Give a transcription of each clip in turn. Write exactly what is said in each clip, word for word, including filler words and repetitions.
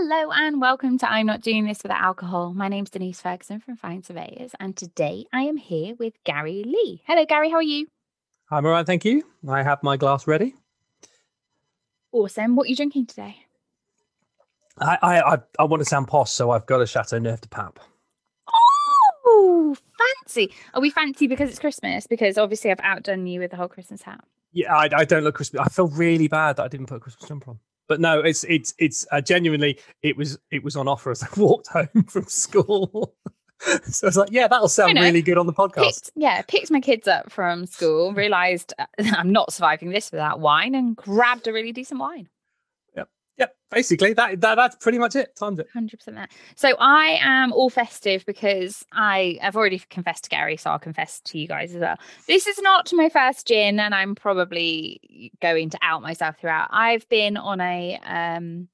Hello and welcome to I'm Not Doing This Without Alcohol. My name's Denise Ferguson from Fine Surveyors, and today I am here with Gary Lee. Hello, Gary. How are you? I'm all right, thank you. I have my glass ready. Awesome. What are you drinking today? I I I, I want to sound posh, so I've got a Chateau Nerve to pap. Oh, fancy! Are we fancy because it's Christmas? Because obviously I've outdone you with the whole Christmas hat. Yeah, I, I don't look Christmas. I feel really bad that I didn't put a Christmas jumper on. But no, it's it's it's uh, genuinely it was it was on offer as I walked home from school. So I was like, yeah, that'll sound really good on the podcast. Picked, yeah, picked my kids up from school, realised uh, I'm not surviving this without wine, and grabbed a really decent wine. Yep, yep. Basically, that, that that's pretty much it. Timed it. one hundred percent that. So I am all festive because I I've already confessed to Gary, so I'll confess to you guys as well. This is not my first gin, and I'm probably going to out myself throughout. I've been on a um.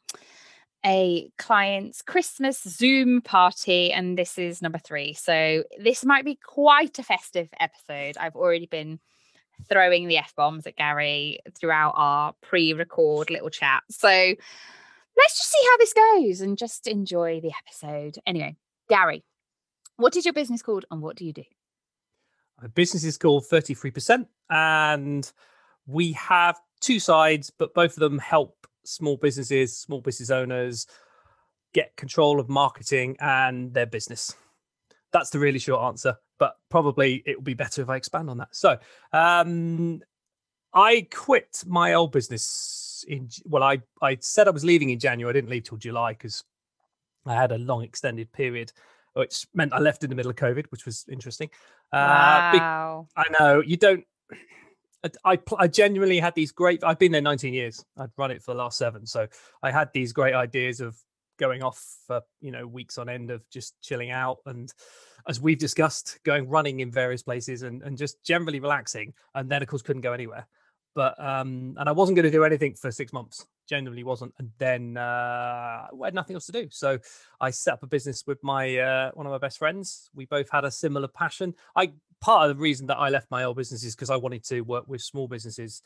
a client's Christmas Zoom party, and this is number three. So this might be quite a festive episode. I've already been throwing the F-bombs at Gary throughout our pre-record little chat. So let's just see how this goes and just enjoy the episode. Anyway, Gary, what is your business called and what do you do? My business is called thirty-three percent, and we have two sides, but both of them help small businesses, small business owners get control of marketing and their business. That's the really short answer, but probably it would be better if I expand on that. So um, I quit my old business. in Well, I, I said I was leaving in January. I didn't leave till July because I had a long extended period, which meant I left in the middle of COVID, which was interesting. Uh, wow. Be- I know you don't... I, I genuinely had these great, I've been there nineteen years. I'd run it for the last seven. So I had these great ideas of going off for, you know, weeks on end of just chilling out. And as we've discussed, going running in various places and, and just generally relaxing. And then of course couldn't go anywhere, but, um, and I wasn't going to do anything for six months, genuinely wasn't. And then, uh, I had nothing else to do. So I set up a business with my, uh, one of my best friends. We both had a similar passion. I, Part of the reason that I left my old business is because I wanted to work with small businesses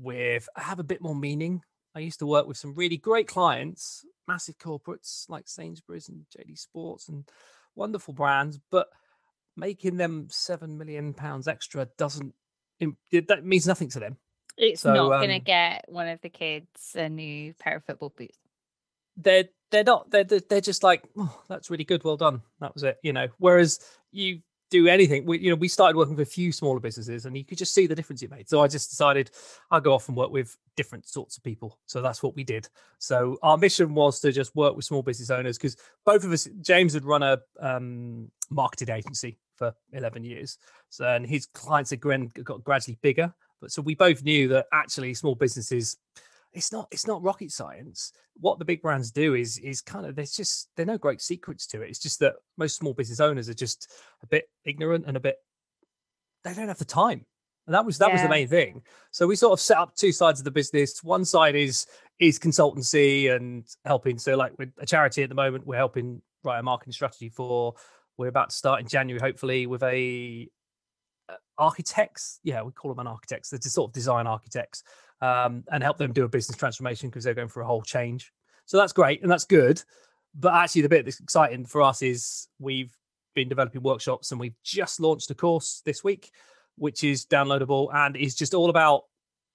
with have a bit more meaning. I used to work with some really great clients, massive corporates like Sainsbury's and J D Sports and wonderful brands, but making them seven million pounds extra doesn't that means nothing to them. It's so, not um, going to get one of the kids a new pair of football boots. They're they're not they're they're just like, oh, that's really good, well done. That was it, you know. Whereas you. do anything we you know we started working with a few smaller businesses and you could just see the difference it made. So I just decided I'll go off and work with different sorts of people, so that's what we did. So our mission was to just work with small business owners, because both of us, James had run a um marketing agency for eleven years, so and his clients had got gradually bigger, but so we both knew that actually small businesses, it's not it's not rocket science. What the big brands do is is kind of, there's just there are no great secrets to it. It's just that most small business owners are just a bit ignorant and a bit, they don't have the time. And that was that yeah. was the main thing. So we sort of set up two sides of the business. One side is is consultancy and helping. So like with a charity at the moment, we're helping write a marketing strategy for. We're about to start in January, hopefully, with a architects. Yeah, we call them an architects. They're just sort of design architects. Um, and help them do a business transformation because they're going for a whole change. So that's great and that's good. But actually the bit that's exciting for us is we've been developing workshops and we've just launched a course this week, which is downloadable and is just all about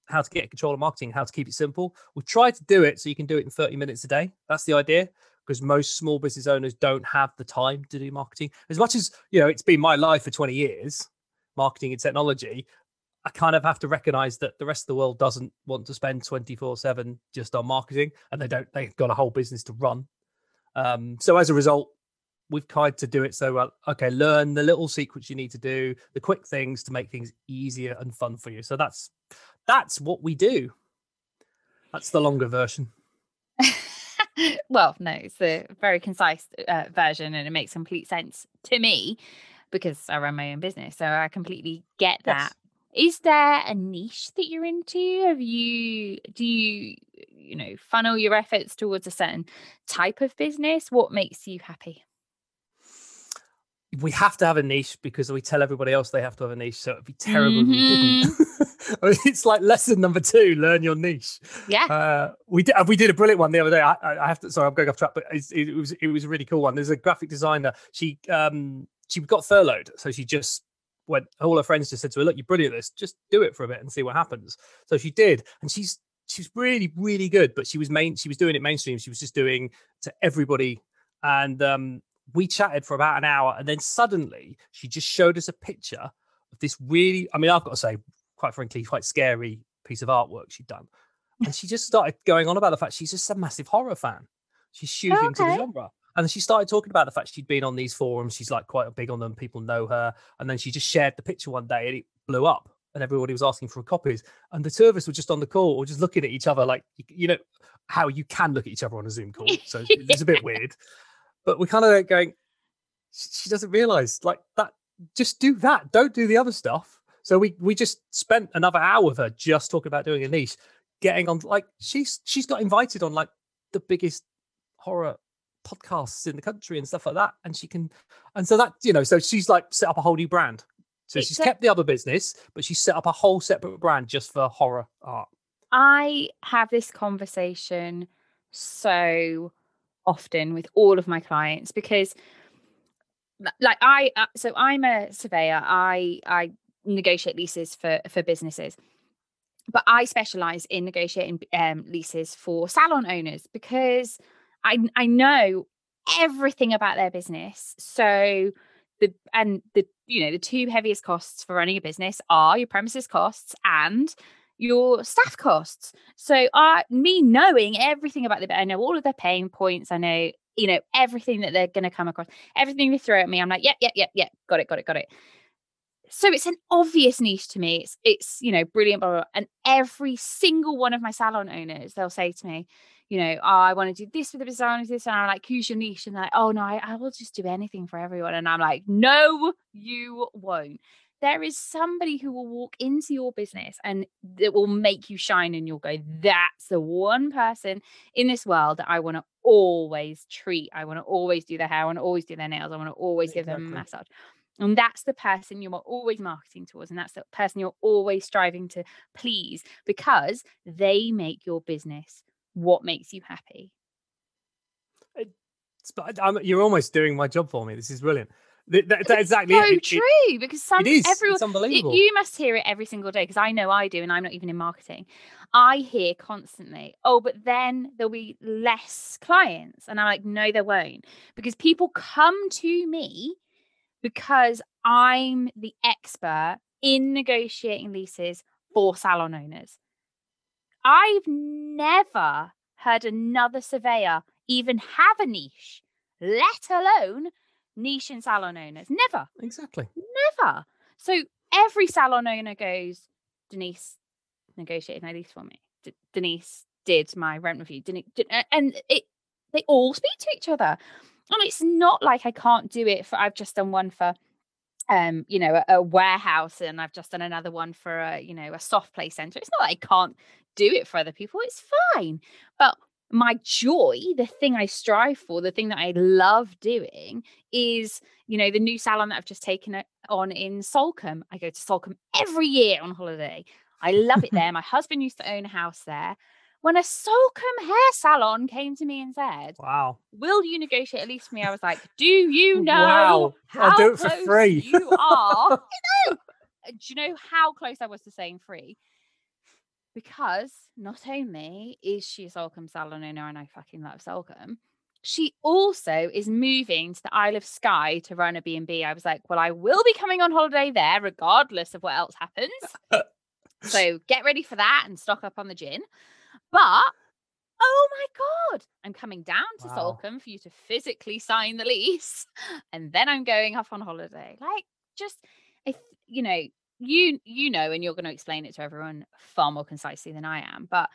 how to get control of marketing, how to keep it simple. We try to do it so you can do it in thirty minutes a day. That's the idea, because most small business owners don't have the time to do marketing. As much as, you know, it's been my life for twenty years, marketing and technology, I kind of have to recognize that the rest of the world doesn't want to spend twenty-four seven just on marketing, and they don't, they've got a whole business to run. Um, so as a result, we've tried to do it. So, well, okay, learn the little secrets you need to do, the quick things to make things easier and fun for you. So that's, that's what we do. That's the longer version. Well, no, it's a very concise uh, version, and it makes complete sense to me because I run my own business. So I completely get that. Yes. Is there a niche that you're into? Have you, do you, you know, funnel your efforts towards a certain type of business? What makes you happy? We have to have a niche because we tell everybody else they have to have a niche. So it'd be terrible mm-hmm. if we didn't. I mean, it's like lesson number two: learn your niche. Yeah, uh, we did. We did a brilliant one the other day. I, I have to. Sorry, I'm going off track, but it, it was it was a really cool one. There's a graphic designer. She um she got furloughed, so she just went. All her friends just said to her, "Look, you're brilliant at this. Just do it for a bit and see what happens." So she did, and she's she's really really good. But she was main. She was doing it mainstream. She was just doing to everybody, and um we chatted for about an hour, and then suddenly she just showed us a picture of this really. I mean, I've got to say, quite frankly, quite scary piece of artwork she'd done. And she just started going on about the fact she's just a massive horror fan. She's shooting oh, okay. to the genre. And then she started talking about the fact she'd been on these forums. She's like quite big on them. People know her. And then she just shared the picture one day and it blew up. And everybody was asking for copies. And the two of us were just on the call or just looking at each other like, you know, how you can look at each other on a Zoom call. So yeah. It's a bit weird. But we're kind of going, she doesn't realize like that. Just do that. Don't do the other stuff. So we we just spent another hour with her just talking about doing a niche, getting on like she's she's got invited on like the biggest horror podcasts in the country and stuff like that, and she can, and so that you know, so she's like set up a whole new brand. So she's kept the other business, but she's set up a whole separate brand just for horror art. I have this conversation so often with all of my clients because, like I, so I'm a surveyor. I I. negotiate leases for for businesses, but I specialize in negotiating um, leases for salon owners because I I know everything about their business. So the and the you know the two heaviest costs for running a business are your premises costs and your staff costs. So I me knowing everything about the I know all of their pain points. I know you know everything that they're going to come across, everything they throw at me. I'm like yep yep yep yep got it got it got it. So it's an obvious niche to me. It's, it's you know, brilliant, blah, blah, blah. And every single one of my salon owners, they'll say to me, you know, oh, I want to do this with the business, I want to do this. And I'm like, who's your niche? And they're like, oh, no, I, I will just do anything for everyone. And I'm like, no, you won't. There is somebody who will walk into your business and it will make you shine. And you'll go, that's the one person in this world that I want to always treat. I want to always do their hair. I want to always do their nails. I want to always exactly. give them a massage. And that's the person you are always marketing towards. And that's the person you're always striving to please because they make your business what makes you happy. It's, but I'm, you're almost doing my job for me. This is brilliant. That, that, that exactly so it, true it, because some, it is. Everyone, it's unbelievable. It, you must hear it every single day because I know I do and I'm not even in marketing. I hear constantly, oh, but then there'll be less clients. And I'm like, no, there won't. Because people come to me because I'm the expert in negotiating leases for salon owners. I've never heard another surveyor even have a niche, let alone niche in salon owners. Never. Exactly. Never. So every salon owner goes, Denise negotiated my lease for me. D- Denise did my rent review. Denise, did, and it, they all speak to each other. And it's not like I can't do it for, I've just done one for, um, you know, a, a warehouse and I've just done another one for, a, you know, a soft play centre. It's not like I can't do it for other people. It's fine. But my joy, the thing I strive for, the thing that I love doing is, you know, the new salon that I've just taken on in Solcombe. I go to Solcombe every year on holiday. I love it there. My husband used to own a house there. When a Solcombe hair salon came to me and said, wow, will you negotiate a lease for me? I was like, do you know wow. how I'll do it for close free. You are? Do you know how close I was to saying free? Because not only is she a Solcombe salon owner and I fucking love Solcombe, she also is moving to the Isle of Skye to run a B and B. I was like, well, I will be coming on holiday there regardless of what else happens. So get ready for that and stock up on the gin. But, oh my God, I'm coming down to wow. Solcombe for you to physically sign the lease. And then I'm going off on holiday. Like, just, if you know, you you know, and you're going to explain it to everyone far more concisely than I am. But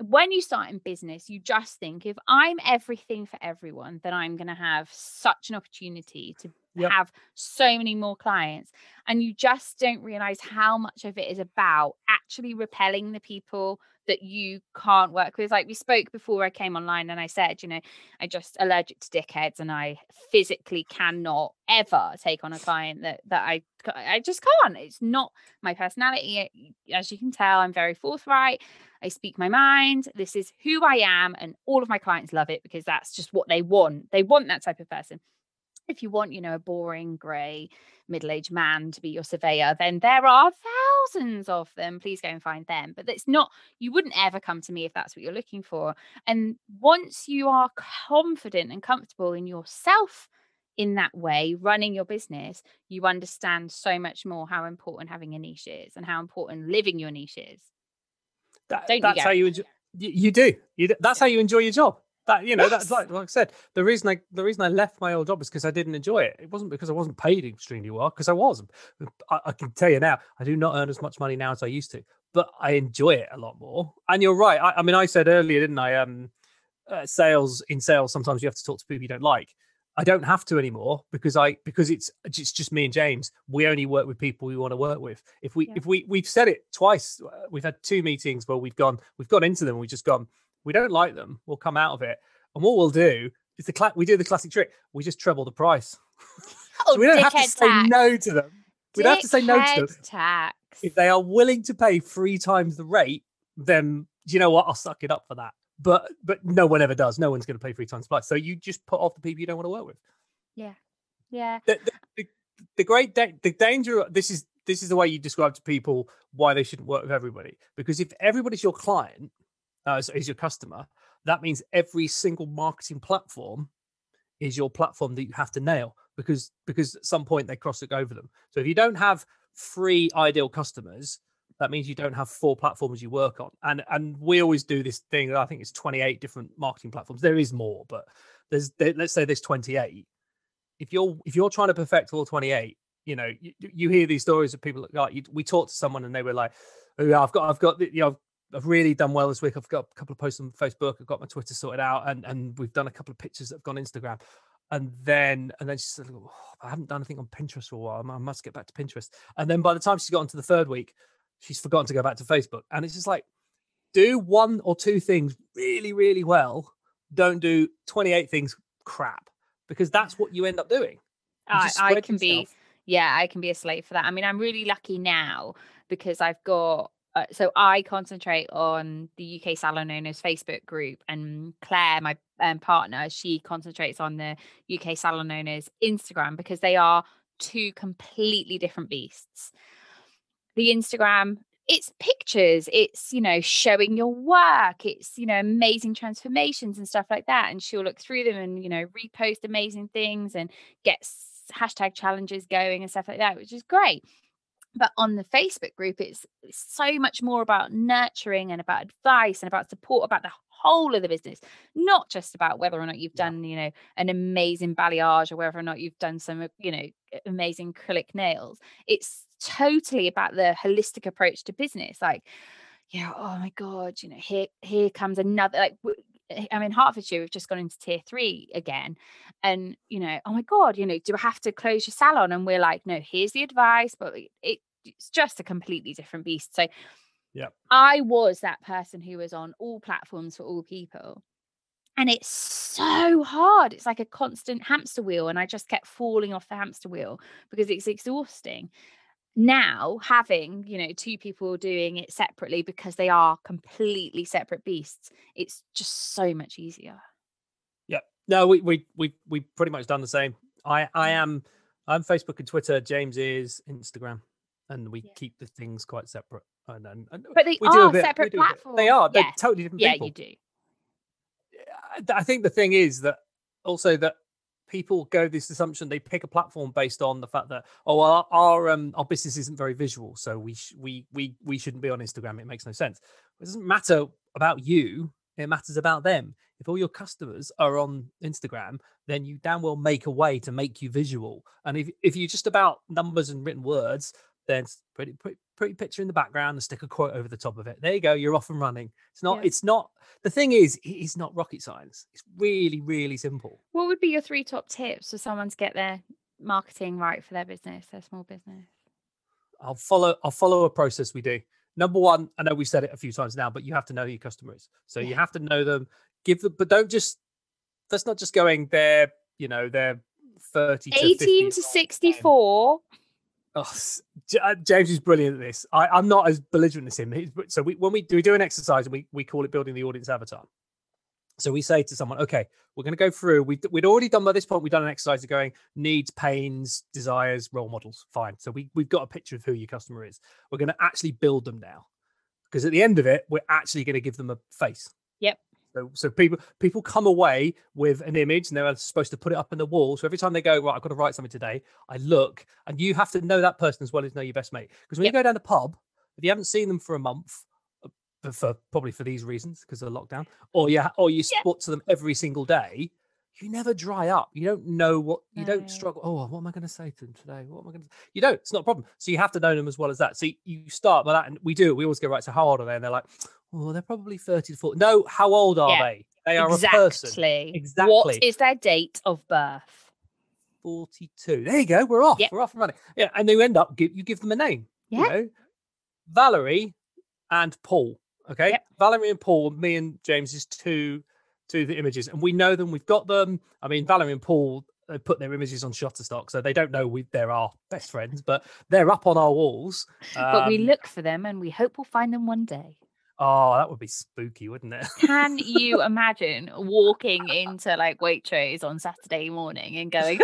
when you start in business, you just think, if I'm everything for everyone, then I'm going to have such an opportunity to yep. have so many more clients. And you just don't realize how much of it is about actually repelling the people that you can't work with. Like we spoke before I came online and I said, you know, I just allergic to dickheads and I physically cannot ever take on a client that that I I just can't. It's not my personality. As you can tell, I'm very forthright. I speak my mind. This is who I am. And all of my clients love it because that's just what they want. They want that type of person. If you want, you know, a boring grey middle-aged man to be your surveyor, then there are thousands of them. Please go and find them. But it's not, you wouldn't ever come to me if that's what you're looking for. And once you are confident and comfortable in yourself in that way, running your business, you understand so much more how important having a niche is and how important living your niche is. That, Don't that's you how you, enjoy, you you do. You do. That's how you enjoy your job. That, you know, yes. That's like, like I said, the reason I the reason I left my old job is because I didn't enjoy it. It wasn't because I wasn't paid extremely well, because I was. I, I can tell you now, I do not earn as much money now as I used to, but I enjoy it a lot more. And you're right. I, I mean, I said earlier, didn't I? Um, uh, sales in sales, sometimes you have to talk to people you don't like. I don't have to anymore because I because it's it's just me and James. We only work with people we want to work with. If we yeah. if we we've said it twice, we've had two meetings where we've gone we've gone into them. We've just gone. We don't like them. We'll come out of it, and what we'll do is the cla- we do the classic trick. We just treble the price. Oh, so we don't have to say tax. no to them. We dick don't have to say no to them. Tax. If they are willing to pay three times the rate, then you know what? I'll suck it up for that. But but no one ever does. No one's going to pay three times price. So you just put off the people you don't want to work with. Yeah, yeah. The, the, the, the great da- the danger. This is this is the way you describe to people why they shouldn't work with everybody. Because if everybody's your client, uh, is, is your customer, that means every single marketing platform is your platform that you have to nail. Because because at some point they cross it over them. So if you don't have three ideal customers, that means you don't have four platforms you work on. And and we always do this thing that I think is twenty-eight different marketing platforms. There is more, but there's there, let's say there's twenty-eight. If you're if you're trying to perfect all twenty-eight, you know, you, you hear these stories of people that like, we talked to someone and they were like, oh, I've got I've got you know, I've really done well this week. I've got a couple of posts on Facebook, I've got my Twitter sorted out, and and we've done a couple of pictures that have gone Instagram. And then, and then she said, oh, I haven't done anything on Pinterest for a while. I must get back to Pinterest. And then by the time she got onto the third week, she's forgotten to go back to Facebook. And it's just like, do one or two things really, really well. Don't do twenty-eight things crap, because that's what you end up doing. I, I can yourself. be, yeah, I can be a slave for that. I mean, I'm really lucky now because I've got, uh, so I concentrate on the U K salon owners Facebook group, and Claire, my um, partner, she concentrates on the U K salon owners Instagram, because they are two completely different beasts. The Instagram, it's pictures, it's, you know, showing your work, it's, you know, amazing transformations and stuff like that. And she'll look through them and, you know, repost amazing things and get hashtag challenges going and stuff like that, which is great. But on the Facebook group, it's, it's so much more about nurturing and about advice and about support about the whole of the business, not just about whether or not you've done, you know, an amazing balayage or whether or not you've done some, you know, amazing acrylic nails. It's totally about the holistic approach to business. Like, you know, oh my God, you know, here, here comes another, like, I'm in Hertfordshire, we've just gone into tier three again, and you know, oh my God, you know, do I have to close your salon? And we're like, no, here's the advice, but it, it's just a completely different beast. So yeah, I was that person who was on all platforms for all people, and it's so hard. It's like a constant hamster wheel, and I just kept falling off the hamster wheel because it's exhausting. Now, having, you know, two people doing it separately, because they are completely separate beasts, it's just so much easier. Yeah, no, we we we we pretty much done the same. I I am I'm Facebook and Twitter. James is Instagram, and we yeah. keep the things quite separate. And, and, and but they we are do a bit, separate we do platforms. They are. They're yeah. totally different yeah, people. Yeah, you do. I think the thing is that also that. People go this assumption, they pick a platform based on the fact that, oh, our our, um, our business isn't very visual, so we sh- we we we shouldn't be on Instagram. It makes no sense. It doesn't matter about you. It matters about them. If all your customers are on Instagram, then you damn well make a way to make you visual. And if if you're just about numbers and written words, then it's pretty pretty pretty picture in the background and stick a quote over the top of it. There you go. You're off and running. It's not, yeah. it's not, the thing is, it's not rocket science. It's really, really simple. What would be your three top tips for someone to get their marketing right for their business, their small business? I'll follow, I'll follow a process we do. number one, I know we've said it a few times now, but you have to know who your customer is. So yeah. you have to know them, give them, but don't just, that's not just going there, you know, they're thirty to eighteen to sixty-four. Oh, James is brilliant at this. I, I'm not as belligerent as him. He's, so we, when we do, we do an exercise, and we, we call it building the audience avatar. So we say to someone, okay, we're going to go through. We'd, we'd already done, by this point, we've done an exercise of going needs, pains, desires, role models. Fine. So we, we've got a picture of who your customer is. We're going to actually build them now, because at the end of it, we're actually going to give them a face. Yep. So, so people people come away with an image, and they're supposed to put it up in the wall. So every time they go, right, I've got to write something today, I look, and you have to know that person as well as know your best mate. Because when yep. you go down the pub, if you haven't seen them for a month, for probably for these reasons, because of the lockdown, or yeah, or you yep. spot to them every single day, you never dry up. You don't know what, no. you don't struggle. Oh, what am I going to say to them today? What am I going to say? You don't, it's not a problem. So you have to know them as well as that. So you start by that, and we do, we always go, right, so how old are they? And they're like, oh, they're probably thirty to forty. No, how old are yeah, they? They are exactly. a person. Exactly. What is their date of birth? forty-two. There you go. We're off. Yep. We're off and running. Yeah, and you end up, you give them a name. Yeah. You know? Valerie and Paul. Okay. Yep. Valerie and Paul, me and James is two, two of the images. And we know them. We've got them. I mean, Valerie and Paul, they put their images on Shutterstock, so they don't know we, they're our best friends, but they're up on our walls. Um, but we look for them, and we hope we'll find them one day. Oh, that would be spooky, wouldn't it? Can you imagine walking into like Waitrose on Saturday morning and going,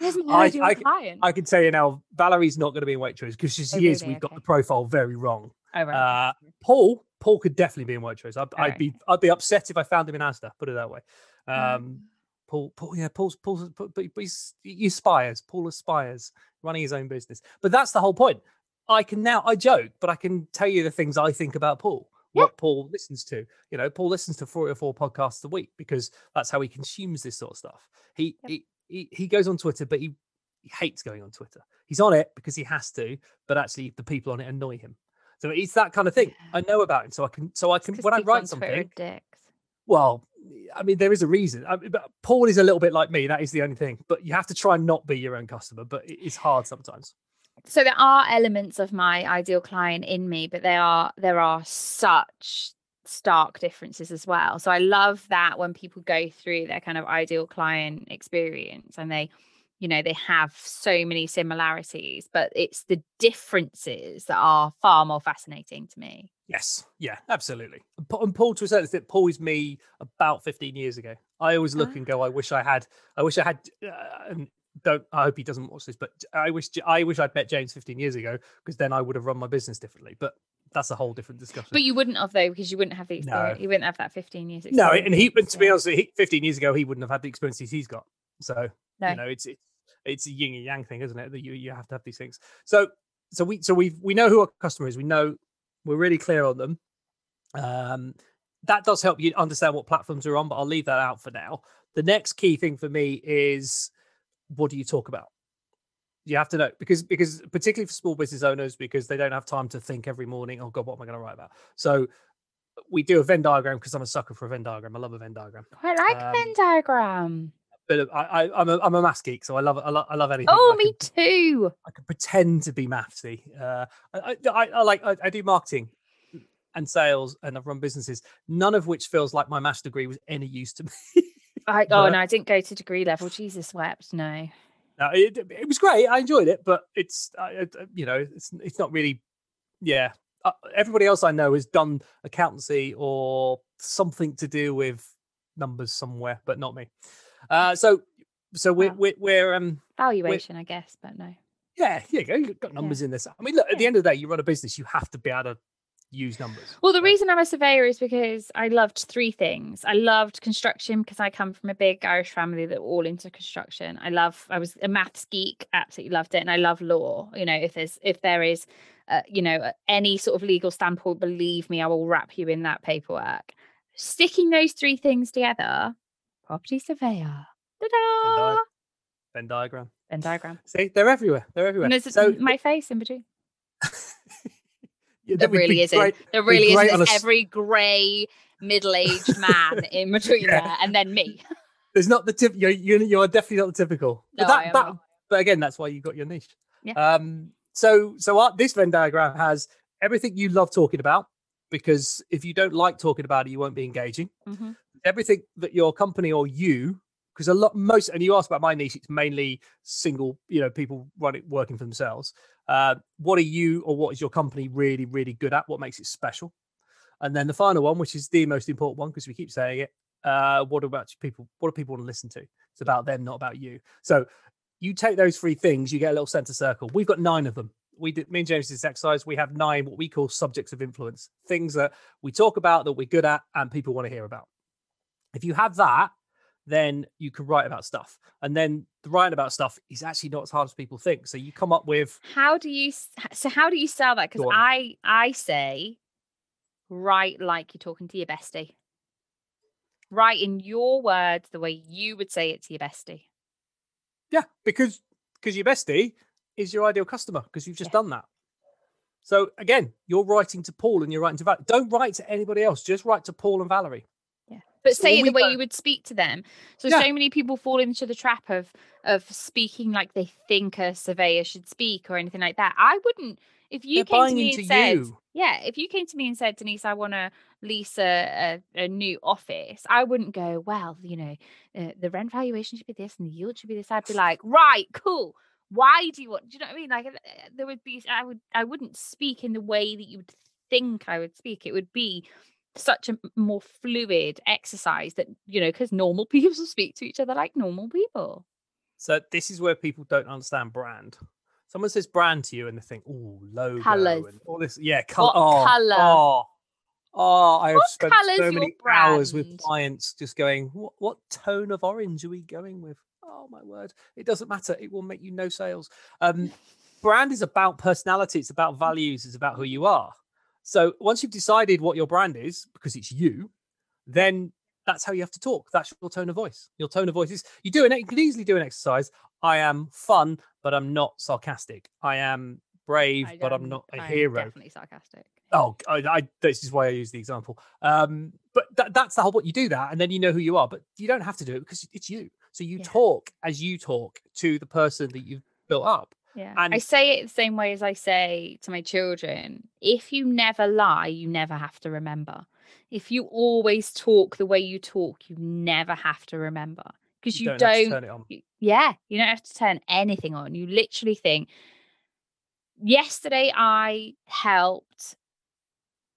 there's no I, I, client. I can tell you now, Valerie's not going to be in Waitrose, because she oh, is. Really? We've okay. got the profile very wrong. Oh, right. uh, Paul, Paul could definitely be in Waitrose. I, I'd right. be, I'd be upset if I found him in Asda. Put it that way. Um, mm. Paul, Paul, yeah, Paul's, Paul's, Paul, but he's, he aspires. Paul aspires, running his own business. But that's the whole point. I can now, I joke, but I can tell you the things I think about Paul, yeah. what Paul listens to. You know, Paul listens to three or four podcasts a week, because that's how he consumes this sort of stuff. He yeah. he, he he goes on Twitter, but he, he hates going on Twitter. He's on it because he has to, but actually the people on it annoy him. So it's that kind of thing. I know about him, so I can, so I can, when I write something, well, I mean, there is a reason. I mean, but Paul is a little bit like me. That is the only thing, but you have to try and not be your own customer, but it's hard sometimes. So there are elements of my ideal client in me, but there are there are such stark differences as well. So I love that when people go through their kind of ideal client experience, and they, you know, they have so many similarities, but it's the differences that are far more fascinating to me. Yes. Yeah, absolutely. And Paul, to a certain extent, Paul is me about fifteen years ago. I always look oh. and go, I wish I had, I wish I had uh, an Don't I hope he doesn't watch this, but I wish I wish I'd met James fifteen years ago, because then I would have run my business differently. But that's a whole different discussion. But you wouldn't have, though, because you wouldn't have the experience. No. You wouldn't have that fifteen years experience. No, and he, but to be honest, he, fifteen years ago, he wouldn't have had the experiences he's got. So no. you know, it's it, it's a yin and yang thing, isn't it? That you you have to have these things. So so we so we we know who our customer is. We know, we're really clear on them. Um, that does help you understand what platforms are on, but I'll leave that out for now. The next key thing for me is, what do you talk about? You have to know, because because particularly for small business owners, because they don't have time to think every morning, oh God, what am I going to write about? So we do a Venn diagram, because I'm a sucker for a Venn diagram. I love a Venn diagram. I like um, Venn diagram. But I, I, I'm a I'm a maths geek, so I love I love, I love anything. Oh, I me can, too. I can pretend to be mathsy. Uh, I, I I like I, I do marketing and sales, and I've run businesses, none of which feels like my maths degree was any use to me. I, oh, no, I didn't go to degree level. Jesus wept, no. No, it, it was great. I enjoyed it, but it's, uh, you know, it's it's not really, yeah. Uh, everybody else I know has done accountancy or something to do with numbers somewhere, but not me. Uh, so so we're... Wow. we're, we're um, valuation, we're, I guess, but no. Yeah, yeah, you go. You've got numbers yeah. in this. I mean, look, yeah. at the end of the day, you run a business, you have to be able to use numbers. Well, the reason I'm a surveyor is because I loved three things. I loved construction, because I come from a big Irish family that were all into construction. I love, I was a maths geek, absolutely loved it. And I love law. You know, if there's, if there is, uh, you know, any sort of legal standpoint, believe me, I will wrap you in that paperwork. Sticking those three things together, property surveyor. Ta-da! Venn diagram. Venn diagram. See, they're everywhere. They're everywhere. And there's so, my face in between. Yeah, there really isn't. Great, there really isn't. There's a... every grey middle-aged man in between yeah. there, and then me. There's not the tip. You're, you're definitely not the typical. No, but, that, I am that, not. But again, that's why you got your niche. Yeah. Um. So so our, this Venn diagram has everything you love talking about, because if you don't like talking about it, you won't be engaging. Mm-hmm. Everything that your company or you, because a lot, most, and you asked about my niche, it's mainly single, you know, people running, working for themselves. Uh, what are you or what is your company really, really good at? What makes it special? And then the final one, which is the most important one, because we keep saying it, uh, what about people? What do people want to listen to? It's about them, not about you. So you take those three things, you get a little center circle. We've got nine of them. We did, me and James did this exercise. We have nine, what we call subjects of influence, things that we talk about, that we're good at, and people want to hear about. If you have that, then you can write about stuff. And then the writing about stuff is actually not as hard as people think. So you come up with... How do you... So how do you sell that? Because I, I say, write like you're talking to your bestie. Write in your words the way you would say it to your bestie. Yeah, because because your bestie is your ideal customer, because you've just yeah. done that. So again, you're writing to Paul and you're writing to Valerie. Don't write to anybody else. Just write to Paul and Valerie. But say it the way you would speak to them. So yeah. so many people fall into the trap of of speaking like they think a surveyor should speak or anything like that. I wouldn't. If you They're came to me and said, you. yeah, if you came to me and said, Denise, I want to lease a, a, a new office, I wouldn't go, well, you know, uh, the rent valuation should be this and the yield should be this. I'd be like, right, cool. Why do you want? Do you know what I mean? Like there would be, I would, I wouldn't speak in the way that you would think I would speak. It would be such a more fluid exercise that, you know, because normal people speak to each other like normal people. So this is where people don't understand brand. Someone says brand to you and they think, oh, logo Colours. and all this. Yeah, col- oh, colour. Oh, oh, I have what spent so many brand? hours with clients just going, what, what tone of orange are we going with? Oh, my word. It doesn't matter. It will make you no sales. Um, brand is about personality. It's about values. It's about who you are. So once you've decided what your brand is, because it's you, then that's how you have to talk. That's your tone of voice. Your tone of voice is, you do it, you can easily do an exercise. I am fun, but I'm not sarcastic. I am brave, I but I'm not a I'm hero. Definitely sarcastic. Oh, I, I, this is why I use the example. Um, but th- that's the whole point. You do that and then you know who you are, but you don't have to do it because it's you. So you yeah. talk as you talk to the person that you've built up. Yeah, and I say it the same way as I say to my children, if you never lie, you never have to remember. If you always talk the way you talk, you never have to remember. Because you, you don't, don't have to turn it on. You, yeah, you don't have to turn anything on. You literally think, yesterday I helped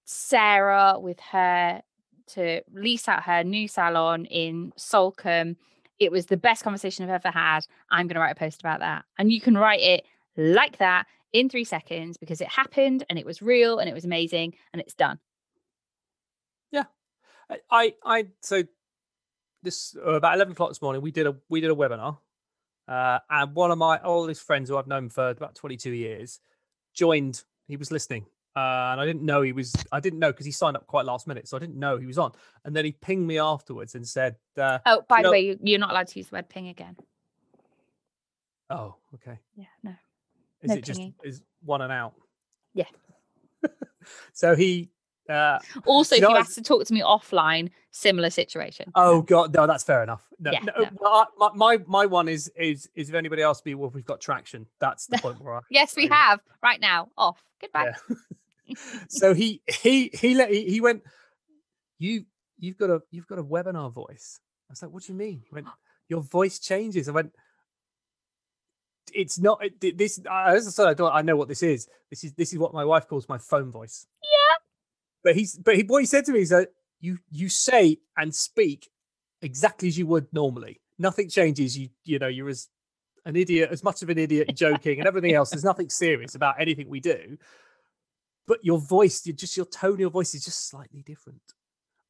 Sarah with her to lease out her new salon in Solcombe. It was the best conversation I've ever had. I'm going to write a post about that. And you can write it like that in three seconds because it happened and it was real and it was amazing and it's done. Yeah. I, I, so this, about eleven o'clock this morning, we did a, we did a webinar uh, and one of my oldest friends who I've known for about twenty-two years joined. He was listening uh, and I didn't know he was, I didn't know because he signed up quite last minute. So I didn't know he was on. And then he pinged me afterwards and said, Uh, oh, by you know, the way, you're not allowed to use the word ping again. Oh, okay. Yeah, no. Is no it pinging. Just is one and out? Yeah. So he. Uh, also, if you asked to talk to me offline, similar situation. Oh no. God, no, that's fair enough. No, yeah, no, no. My, my my one is is is if anybody else be well, we've got traction. That's the point where I. Yes, we have right now. Off. Goodbye. Yeah. So he he he let he, he went. You you've got a you've got a webinar voice. I was like, what do you mean? He went, your voice changes. I went, it's not it, this. As I said, I don't. I know what this is. This is this is what my wife calls my phone voice. Yeah. But he's but he, what he said to me is that you you say and speak exactly as you would normally. Nothing changes. You you know you're as an idiot as much of an idiot. You're joking and everything else. There's nothing serious about anything we do. But your voice, you just your tone, your voice is just slightly different.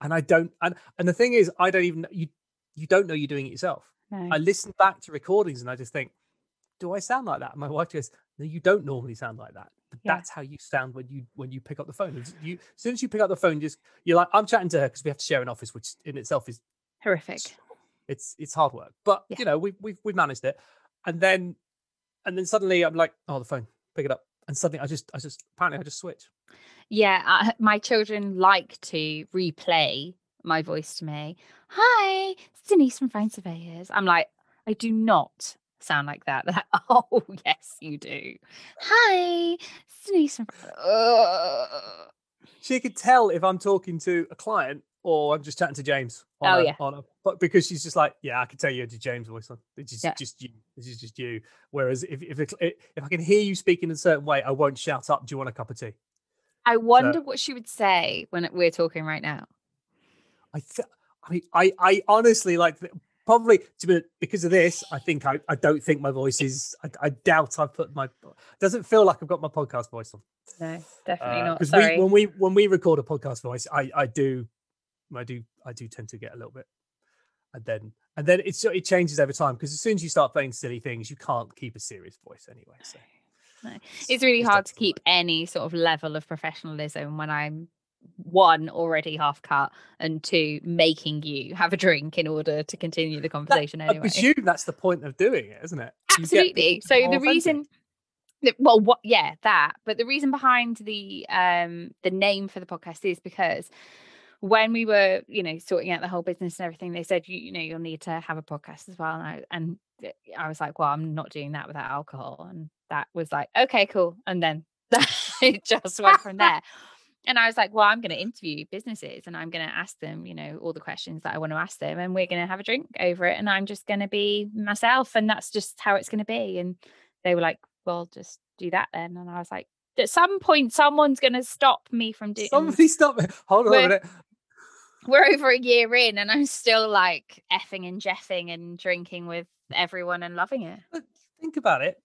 And I don't. And and the thing is, I don't even you. You don't know you're doing it yourself. No. I listen back to recordings and I just think, do I sound like that? And my wife goes, no, you don't normally sound like that. But yeah. that's how you sound when you when you pick up the phone. You, as soon as you pick up the phone, just you're like, I'm chatting to her because we have to share an office, which in itself is horrific. It's it's hard work, but yeah. you know we we've we've managed it. And then and then suddenly I'm like, oh, the phone, pick it up. And suddenly I just I just apparently I just switch. Yeah, I, my children like to replay my voice to me. Hi, it's Denise from Fine Surveyors. I'm like, I do not sound like that. They're like, oh, yes, you do. Hi. She could tell if I'm talking to a client or I'm just chatting to James. On oh, a, yeah. On a, but because she's just like, yeah, I could tell you to James' voice. This is yeah. just you. This is just you. Whereas if if, it, if I can hear you speaking in a certain way, I won't shout up, do you want a cup of tea? I wonder so, what she would say when we're talking right now. I th- I mean, I, I honestly like... Probably because of this, I think I, I don't think my voice is. I, I doubt I've put my. Doesn't feel like I've got my podcast voice on. No, definitely uh, not. Because when we when we record a podcast voice, I, I do, I do I do tend to get a little bit, and then and then it's it changes over time because as soon as you start playing silly things, you can't keep a serious voice anyway. So no. it's really it's hard to keep right. any sort of level of professionalism when I'm. One, already half cut, and two, making you have a drink in order to continue the conversation that, anyway. I presume that's the point of doing it, isn't it? Absolutely. So the reason, that, well, what, yeah, that. But the reason behind the um the name for the podcast is because when we were, you know, sorting out the whole business and everything, they said, you, you know, you'll need to have a podcast as well. And I, and I was like, well, I'm not doing that without alcohol. And that was like, okay, cool. And then it just went from there. And I was like, well, I'm going to interview businesses and I'm going to ask them, you know, all the questions that I want to ask them and we're going to have a drink over it and I'm just going to be myself and that's just how it's going to be. And they were like, well, just do that then. And I was like, at some point, someone's going to stop me from doing... Somebody stop me. Hold on we're, a minute. We're over a year in and I'm still like effing and jeffing and drinking with everyone and loving it. But think about it.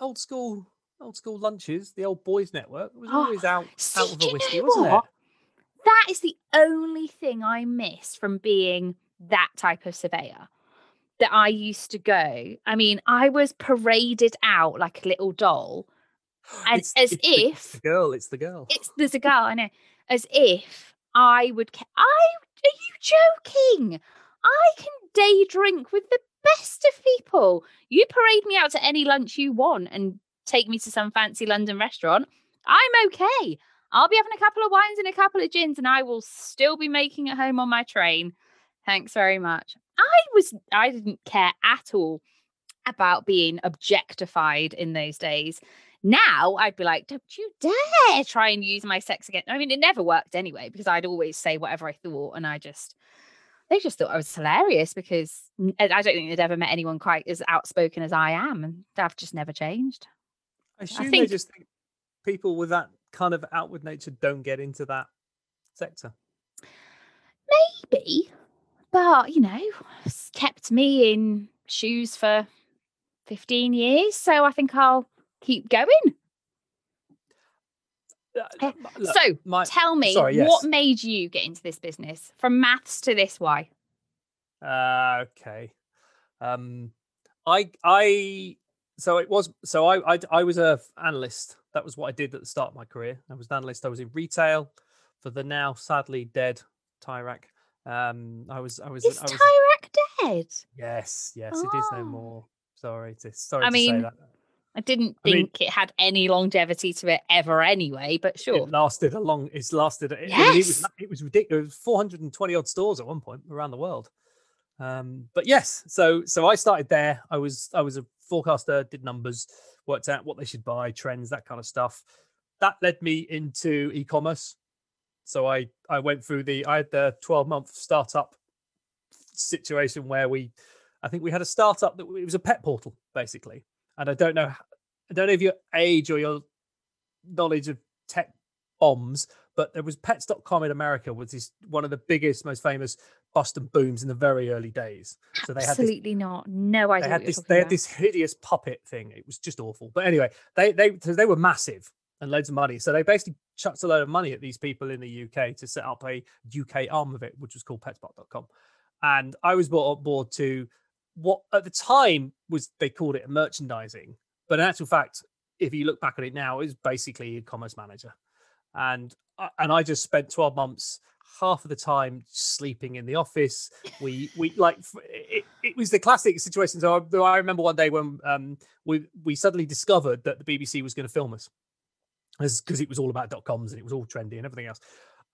Old school... Old school lunches, the old boys' network was oh, always out, see, out of a whiskey, you know wasn't what? It? That is the only thing I miss from being that type of surveyor that I used to go. I mean, I was paraded out like a little doll, and it's, as it's if the girl, it's the girl, it's there's a girl, I know. As if I would, ca- I are you joking? I can day drink with the best of people. You parade me out to any lunch you want, and take me to some fancy London restaurant, I'm okay. I'll be having a couple of wines and a couple of gins and I will still be making it home on my train. Thanks very much. I was, I didn't care at all about being objectified in those days. Now I'd be like, don't you dare try and use my sex again. I mean, it never worked anyway because I'd always say whatever I thought and I just... They just thought I was hilarious because I don't think they'd ever met anyone quite as outspoken as I am and I've just never changed. I assume I think, they just think people with that kind of outward nature don't get into that sector. Maybe, but, you know, it's kept me in shoes for fifteen years, so I think I'll keep going. Uh, look, so, my, tell me, sorry, yes. What made you get into this business? From maths to this, why? Uh, okay. Um, I... I... So it was. So I, I, I was a analyst. That was what I did at the start of my career. I was an analyst. I was in retail for the now sadly dead Tyrak. Um, I was. I was. Is I was, Tyrak dead? Yes. Yes. Oh. It is no more. Sorry to. Sorry I to mean, say that. I didn't I think mean, it had any longevity to it ever, anyway. But sure, it lasted a long. It's lasted. Yes. It, it, was, it was ridiculous. It was four hundred twenty odd stores at one point around the world. Um, but yes, so so I started there. I was I was a forecaster, did numbers, worked out what they should buy, trends, that kind of stuff. That led me into e-commerce. So I I went through the I had the twelve month startup situation where we I think we had a startup that it was a pet portal basically. And I don't know I don't know if your age or your knowledge of tech bombs, but there was pets dot com in America, which is one of the biggest, most famous bust and booms in the very early days. So they absolutely had this, not. No idea. They had this. They about. had this hideous puppet thing. It was just awful. But anyway, they they so they were massive and loads of money. So they basically chucked a load of money at these people in the U K to set up a U K arm of it, which was called pets bot dot com. And I was brought on board to what at the time was they called it merchandising, but in actual fact, if you look back at it now, it's basically a commerce manager. And and I just spent twelve months. Half of the time sleeping in the office. We we like it, it was the classic situation. So I, I remember one day when um we we suddenly discovered that the B B C was going to film us because it was all about dot coms and it was all trendy and everything else.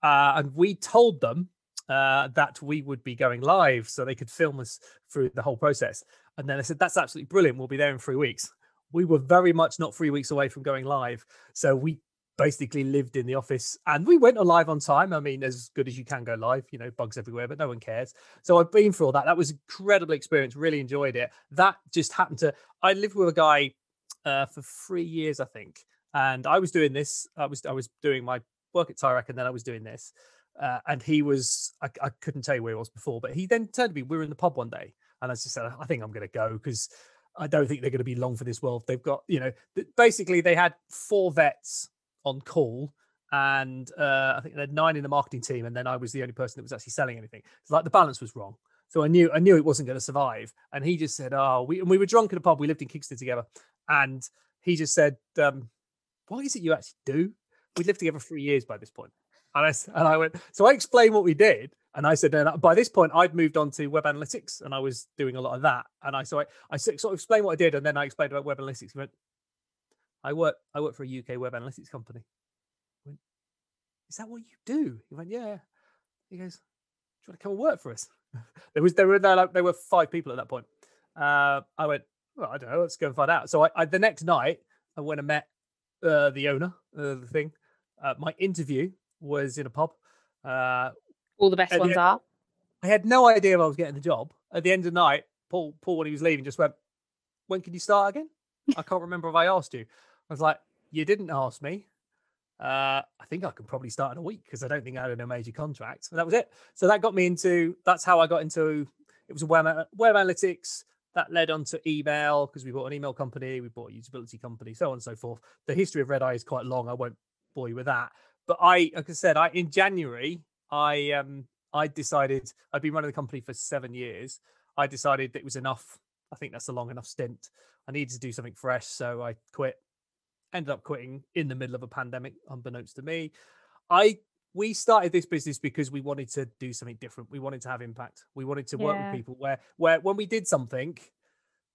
Uh, and we told them uh, that we would be going live so they could film us through the whole process. And then I said, that's absolutely brilliant. We'll be there in three weeks. We were very much not three weeks away from going live. So we basically lived in the office and we went live on time. I mean, as good as you can go live, you know, bugs everywhere, but no one cares. So I've been through all that. That was an incredible experience. Really enjoyed it. That just happened to, I lived with a guy uh, for three years, I think. And I was doing this. I was I was doing my work at Tyrak, and then I was doing this. Uh, and he was, I, I couldn't tell you where he was before, but he then turned to me. We were in the pub one day. And I just said, I think I'm going to go because I don't think they're going to be long for this world. They've got, you know, basically they had four vets on call. And uh, I think they had nine in the marketing team. And then I was the only person that was actually selling anything. It's like the balance was wrong. So I knew I knew it wasn't going to survive. And he just said, oh, we, and we were drunk in a pub. We lived in Kingston together. And he just said, um, what is it you actually do? We'd lived together three years by this point. And I, and I went, so I explained what we did. And I said, no, by this point, I'd moved on to web analytics and I was doing a lot of that. And I, so I, I sort of explained what I did. And then I explained about web analytics. I went, I work, I work for a U K web analytics company. I went, is that what you do? He went, yeah. He goes, do you want to come and work for us? there was, there were, there, like, there were five people at that point. Uh, I went, well, I don't know. Let's go and find out. So I, I the next night I went and met Uh, the owner uh, the thing. Uh, my interview was in a pub. Uh, All the best ones the, are. I had no idea if I was getting the job. At the end of the night, Paul, Paul when he was leaving, just went, when can you start again? I can't remember if I asked you. I was like, you didn't ask me. Uh, I think I can probably start in a week because I don't think I had a major contract. And that was it. So that got me into, that's how I got into, it was web, web analytics. That led on to email because we bought an email company, we bought a usability company, so on and so forth. The history of Red Eye is quite long. I won't bore you with that. But I, like I said, I in January, I um, I decided I'd been running the company for seven years. I decided that it was enough. I think that's a long enough stint. I needed to do something fresh, so I quit. Ended up quitting in the middle of a pandemic, unbeknownst to me. I we started this business because we wanted to do something different. We wanted to have impact. We wanted to work yeah. with people where, where when we did something,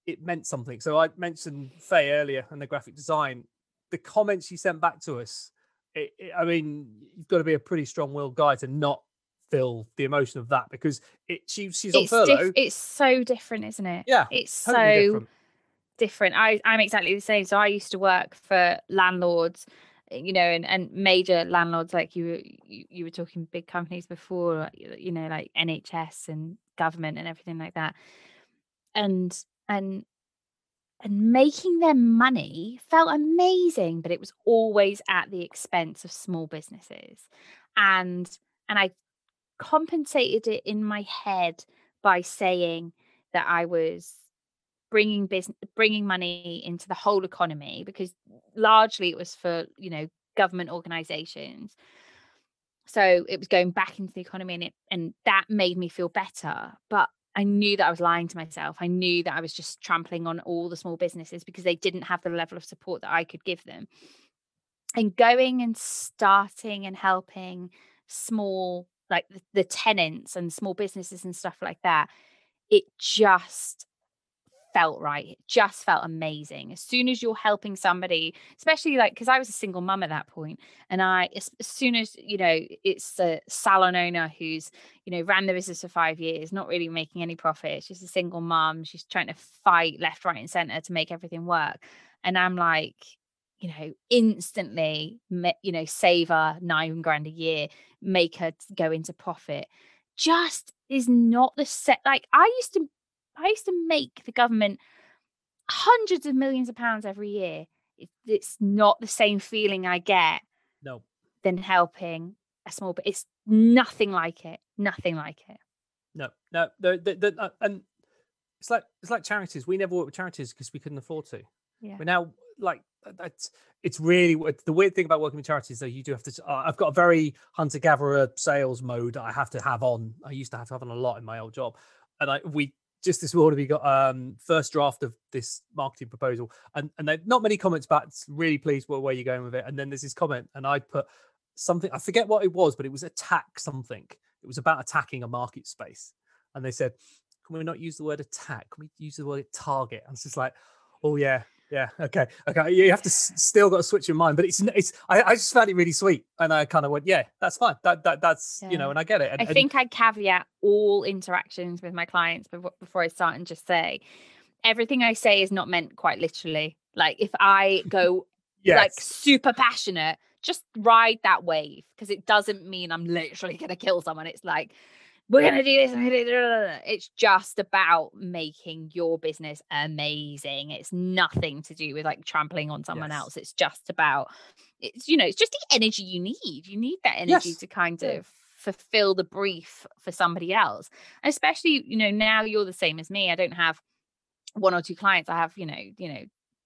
it meant something. So I mentioned Faye earlier and the graphic design, the comments she sent back to us. It, it, I mean, you've got to be a pretty strong-willed guy to not feel the emotion of that because it, she, she's it's on furlough. Diff- it's so different, isn't it? Yeah. It's totally so different. different. I, I'm exactly the same. So I used to work for landlords, you know, and, and major landlords, like you, you you were talking big companies before, you know, like N H S and government and everything like that. And and and making them money felt amazing, but it was always at the expense of small businesses. And and I compensated it in my head by saying that I was bringing business, bringing money into the whole economy, because largely it was for, you know, government organizations. So it was going back into the economy, and it, and that made me feel better. But I knew that I was lying to myself. I knew that I was just trampling on all the small businesses because they didn't have the level of support that I could give them. And going and starting and helping small, like the, the tenants and small businesses and stuff like that, it just felt right. It just felt amazing. As soon as you're helping somebody, especially like, because I was a single mum at that point, and I, as soon as, you know, it's a salon owner who's, you know, ran the business for five years, not really making any profit. She's a single mum. She's trying to fight left, right, and center to make everything work. And I'm like, you know, instantly, you know, save her nine grand a year, make her go into profit. Just is not the set. Like I used to I used to make the government hundreds of millions of pounds every year. It, it's not the same feeling I get no. than helping a small, but it's nothing like it. Nothing like it. No, no. The, the, the, uh, and it's like, it's like charities. We never worked with charities because we couldn't afford to. Yeah. We're now like, that's, it's really the weird thing about working with charities, though. You do have to, uh, I've got a very hunter gatherer sales mode I have to have on. I used to have to have on a lot in my old job. And I, we, Just this morning, we got um first draft of this marketing proposal, and and there, not many comments back. Really pleased where, where you're going with it. And then there's this comment, and I put something. I forget what it was, but it was attack something. It was about attacking a market space. And they said, "Can we not use the word attack? Can we use the word target?" And it's just like, "Oh yeah, Yeah. Okay. Okay. You have to s- still got to switch your mind, but it's it's. I, I just found it really sweet, and I kind of went, yeah, that's fine. That that that's yeah. you know, and I get it. And, I think and... I caveat all interactions with my clients before, before I start and just say, everything I say is not meant quite literally. Like if I go yes. like super passionate, just ride that wave, because it doesn't mean I'm literally going to kill someone. It's like, we're going to do this. It's just about making your business amazing. It's nothing to do with like trampling on someone yes. else. It's just about, it's, you know, it's just the energy you need. You need that energy yes. to kind yeah. of fulfill the brief for somebody else. And especially, you know, now you're the same as me. I don't have one or two clients. I have, you know, you know,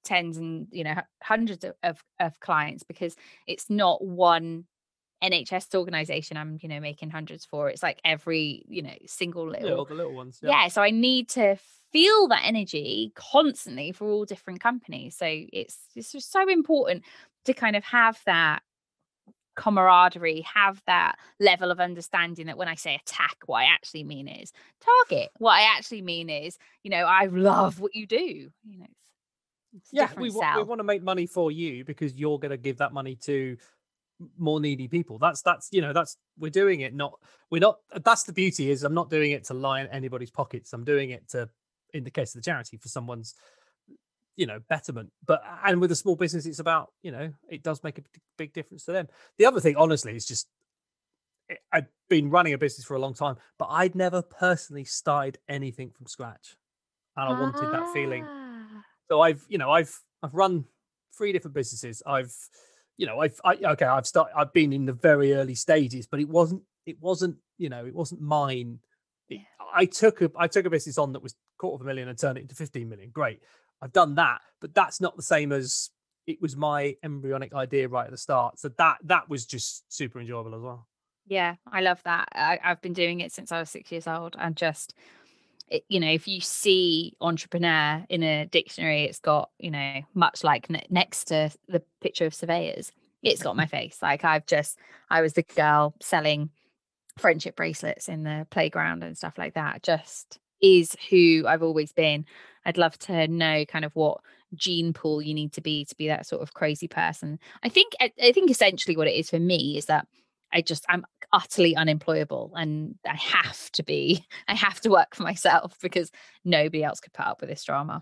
tens and, you know, hundreds of, of, of clients, because it's not one N H S organization I'm, you know, making hundreds for. It's like every, you know, single little, yeah, all the little ones. Yeah. yeah. So I need to feel that energy constantly for all different companies. So it's, it's just so important to kind of have that camaraderie, have that level of understanding that when I say attack, what I actually mean is target. What I actually mean is, you know, I love what you do. You know, it's, it's yeah, we, w- we want to make money for you, because you're going to give that money to more needy people. That's that's you know that's we're doing it not we're not that's the beauty is I'm not doing it to line anybody's pockets. I'm doing it to, in the case of the charity, for someone's, you know, betterment. But and with a small business, it's about, you know, it does make a big difference to them. The other thing, honestly, is just I've been running a business for a long time, but I'd never personally started anything from scratch, and I ah. wanted that feeling. So I've you know I've I've run three different businesses. I've You know, I've I, okay. I've started. I've been in the very early stages, but it wasn't. It wasn't. You know, it wasn't mine. It, I took a. I took a business on that was quarter of a million and turned it into fifteen million. Great. I've done that, but that's not the same as it was my embryonic idea right at the start. So that that was just super enjoyable as well. Yeah, I love that. I, I've been doing it since I was six years old, and just, it, you know, if you see entrepreneur in a dictionary, it's got, you know, much like ne- next to the picture of surveyors, it's got my face. Like I've just, I was the girl selling friendship bracelets in the playground and stuff like that. Just is who I've always been. I'd love to know kind of what gene pool you need to be to be that sort of crazy person. I think, I, I think essentially what it is for me is that I just, I'm utterly unemployable, and I have to be, I have to work for myself, because nobody else could put up with this drama.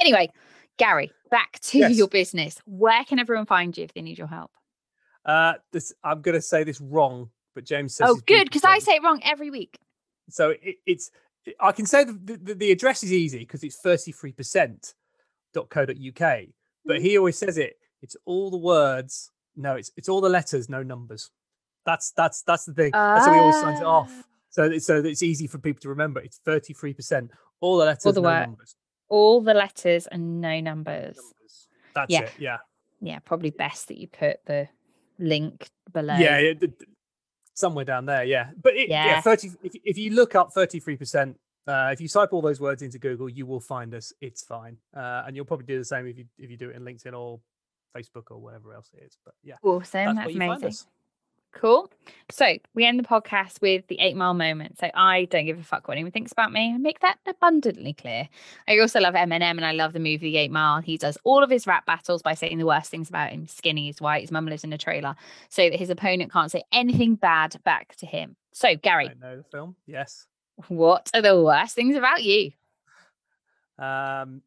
Anyway, Gary, back to yes. your business. Where can everyone find you if they need your help? Uh, this I'm going to say this wrong, but James says. Oh, good, because I say it wrong every week. So it, it's, I can say the, the, the address is easy, because it's thirty-three percent dot co dot U K, but he always says it, it's all the words. No, it's it's all the letters, no numbers. That's that's that's the thing. Ah. That's how he always signs it off. So it's, so it's easy for people to remember. It's thirty-three percent. All the letters, all the no word. numbers. All the letters and no numbers. numbers. That's yeah. it, yeah. Yeah, probably best that you put the link below. Yeah, it, it, somewhere down there, yeah. But it, yeah. yeah, thirty. If, if you look up thirty-three percent, uh, if you type all those words into Google, you will find us. It's fine. Uh, and you'll probably do the same if you if you do it in LinkedIn or Facebook or whatever else it is. But yeah, awesome. That's, that's amazing. Cool. So we end the podcast with the eight mile moment. So I don't give a fuck what anyone thinks about me. I make that abundantly clear. I also love Eminem, and I love the movie The Eight Mile. He does all of his rap battles by saying the worst things about him. Skinny, he's white, his mum lives in a trailer, so that his opponent can't say anything bad back to him. So Gary, I know the film. Yes. What are the worst things about you? Um.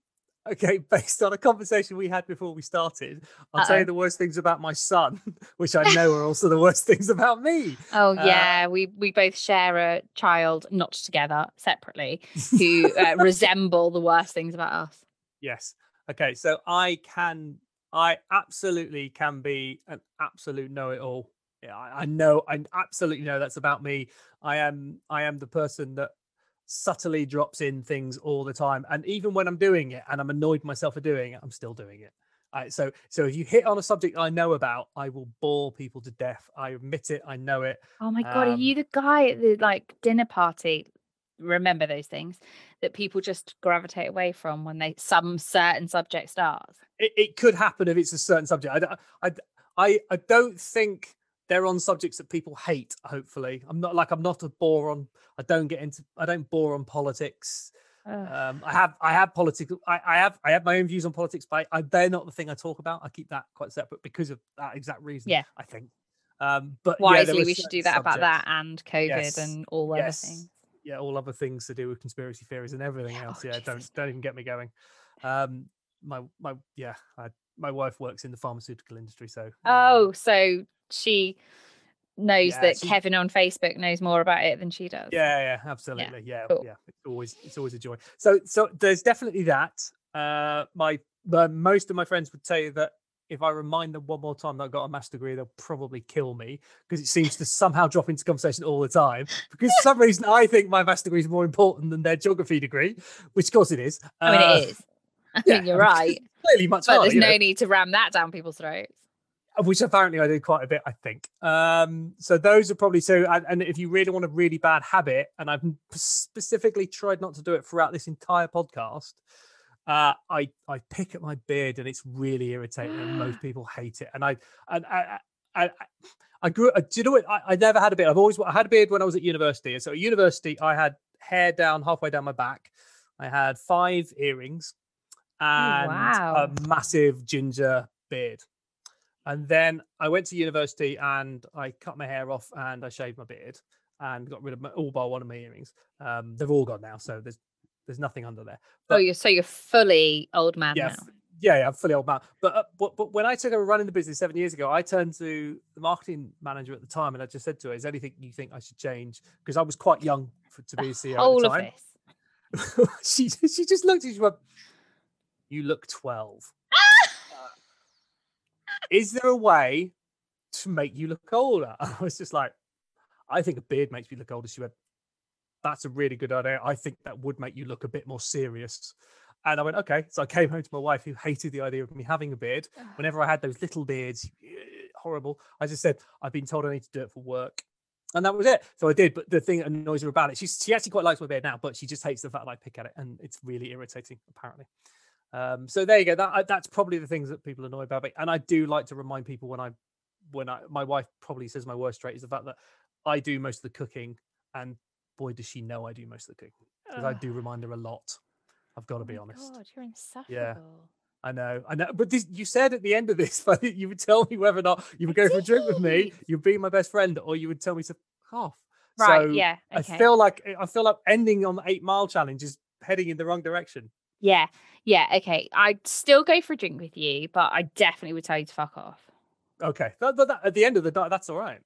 Okay, based on a conversation we had before we started, I'll Uh-oh. tell you the worst things about my son, which I know are also the worst things about me. Oh, yeah. Uh, we we both share a child, not together, separately, who uh, resemble the worst things about us. Yes. Okay, so I can, I absolutely can be an absolute know-it-all. Yeah, I, I know, I absolutely know that's about me. I am, I am the person that subtly drops in things all the time, and even when I'm doing it and I'm annoyed myself for doing it, I'm still doing it. Right, so so if you hit on a subject I know about, I will bore people to death. I admit it, I know it. Oh my god, um, are you the guy at the like dinner party, remember those things that people just gravitate away from when they some certain subject starts? It, it could happen if it's a certain subject. I don't, I, I, I don't think they're on subjects that people hate, hopefully. I'm not like, I'm not a bore on, I don't get into, I don't bore on politics. Um, I have, I have political, I, I have, I have my own views on politics, but I, they're not the thing I talk about. I keep that quite separate because of that exact reason. Yeah, I think. Um, but wisely, yeah, we should do that subjects. About that and COVID yes. and all other yes. things. Yeah, all other things to do with conspiracy theories and everything yeah. else. Oh, yeah, Jesus. don't don't even get me going. Um, my my yeah, I, my wife works in the pharmaceutical industry, so oh, um, so she. knows yeah, that she, Kevin on Facebook knows more about it than she does. Yeah, yeah, absolutely. Yeah, yeah, cool. yeah. It's always it's always a joy. So so there's definitely that. Uh, my uh, most of my friends would say that if I remind them one more time that I got a master's degree, they'll probably kill me because it seems to somehow drop into conversation all the time. Because for some reason, I think my master's degree is more important than their geography degree, which of course it is. Uh, I mean, it is. I yeah, mean, you're right. Clearly, much. But harder, there's no know. need to ram that down people's throats. Which apparently I do quite a bit, I think. Um, so those are probably two. And, and if you really want a really bad habit, and I've specifically tried not to do it throughout this entire podcast, uh, I I pick at my beard, and it's really irritating, and most people hate it. And I and I I, I, I grew. I, do you know what? I, I never had a beard. I've always I had a beard when I was at university. And so at university, I had hair down halfway down my back. I had five earrings and oh, wow. a massive ginger beard. And then I went to university and I cut my hair off and I shaved my beard and got rid of my, all but one of my earrings. Um, they're all gone now, so there's there's nothing under there. But, oh, you're so you're fully old man yeah, now. Yeah, yeah, I'm fully old man. But, uh, but but when I took over running the business seven years ago, I turned to the marketing manager at the time and I just said to her, "Is there anything you think I should change?" Because I was quite young for, to be a C E O. All of this. she she just looked at me and went, "You look twelve." Is there a way to make you look older? I was just like, I think a beard makes me look older. She went, that's a really good idea. I think that would make you look a bit more serious. And I went, okay. So I came home to my wife, who hated the idea of me having a beard. Whenever I had those little beards, horrible. I just said, I've been told I need to do it for work. And that was it. So I did. But the thing that annoys her about it, she's, she actually quite likes my beard now, but she just hates the fact that I pick at it. And it's really irritating, apparently. Um, so there you go. That that's probably the things that people annoy about me. And I do like to remind people when I, when I, my wife probably says my worst trait is the fact that I do most of the cooking, and boy does she know I do most of the cooking because I do remind her a lot. I've got to oh be honest. God, you're insufferable. Yeah, I know, I know. But this, you said at the end of this, like, you would tell me whether or not you would go for a drink with me, you'd be my best friend, or you would tell me to f off. Right? So yeah. Okay. I feel like I feel like ending on the eight mile challenge is heading in the wrong direction. Yeah, yeah, okay. I'd still go for a drink with you, but I definitely would tell you to fuck off. Okay, that, that, at the end of the night, that's all right.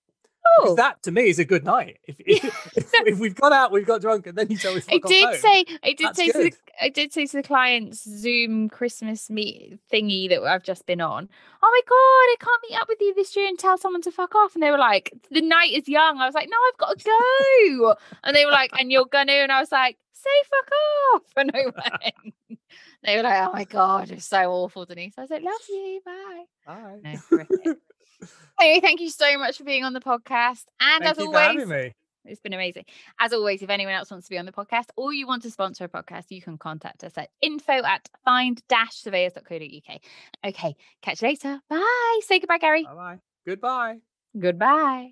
Oh, that to me is a good night. If if, if if we've gone out, we've got drunk, and then you tell me. Fuck I off did home, say, I did say, to the, I did say to the client's Zoom Christmas meet thingy that I've just been on. Oh my god, I can't meet up with you this year and tell someone to fuck off. And they were like, "The night is young." I was like, "No, I've got to go." And they were like, "And you're gonna?" And I was like, "Say fuck off." And I went. They were like, "Oh my god, it's so awful, Denise." I was like, "Love you, bye." Bye. No, horrific. Anyway, thank you so much for being on the podcast. And thank as always, for having me. It's been amazing. As always, if anyone else wants to be on the podcast or you want to sponsor a podcast, you can contact us at info at find surveyors dot co dot uk. Okay, catch you later. Bye. Say goodbye, Gary. Bye bye. Goodbye. Goodbye.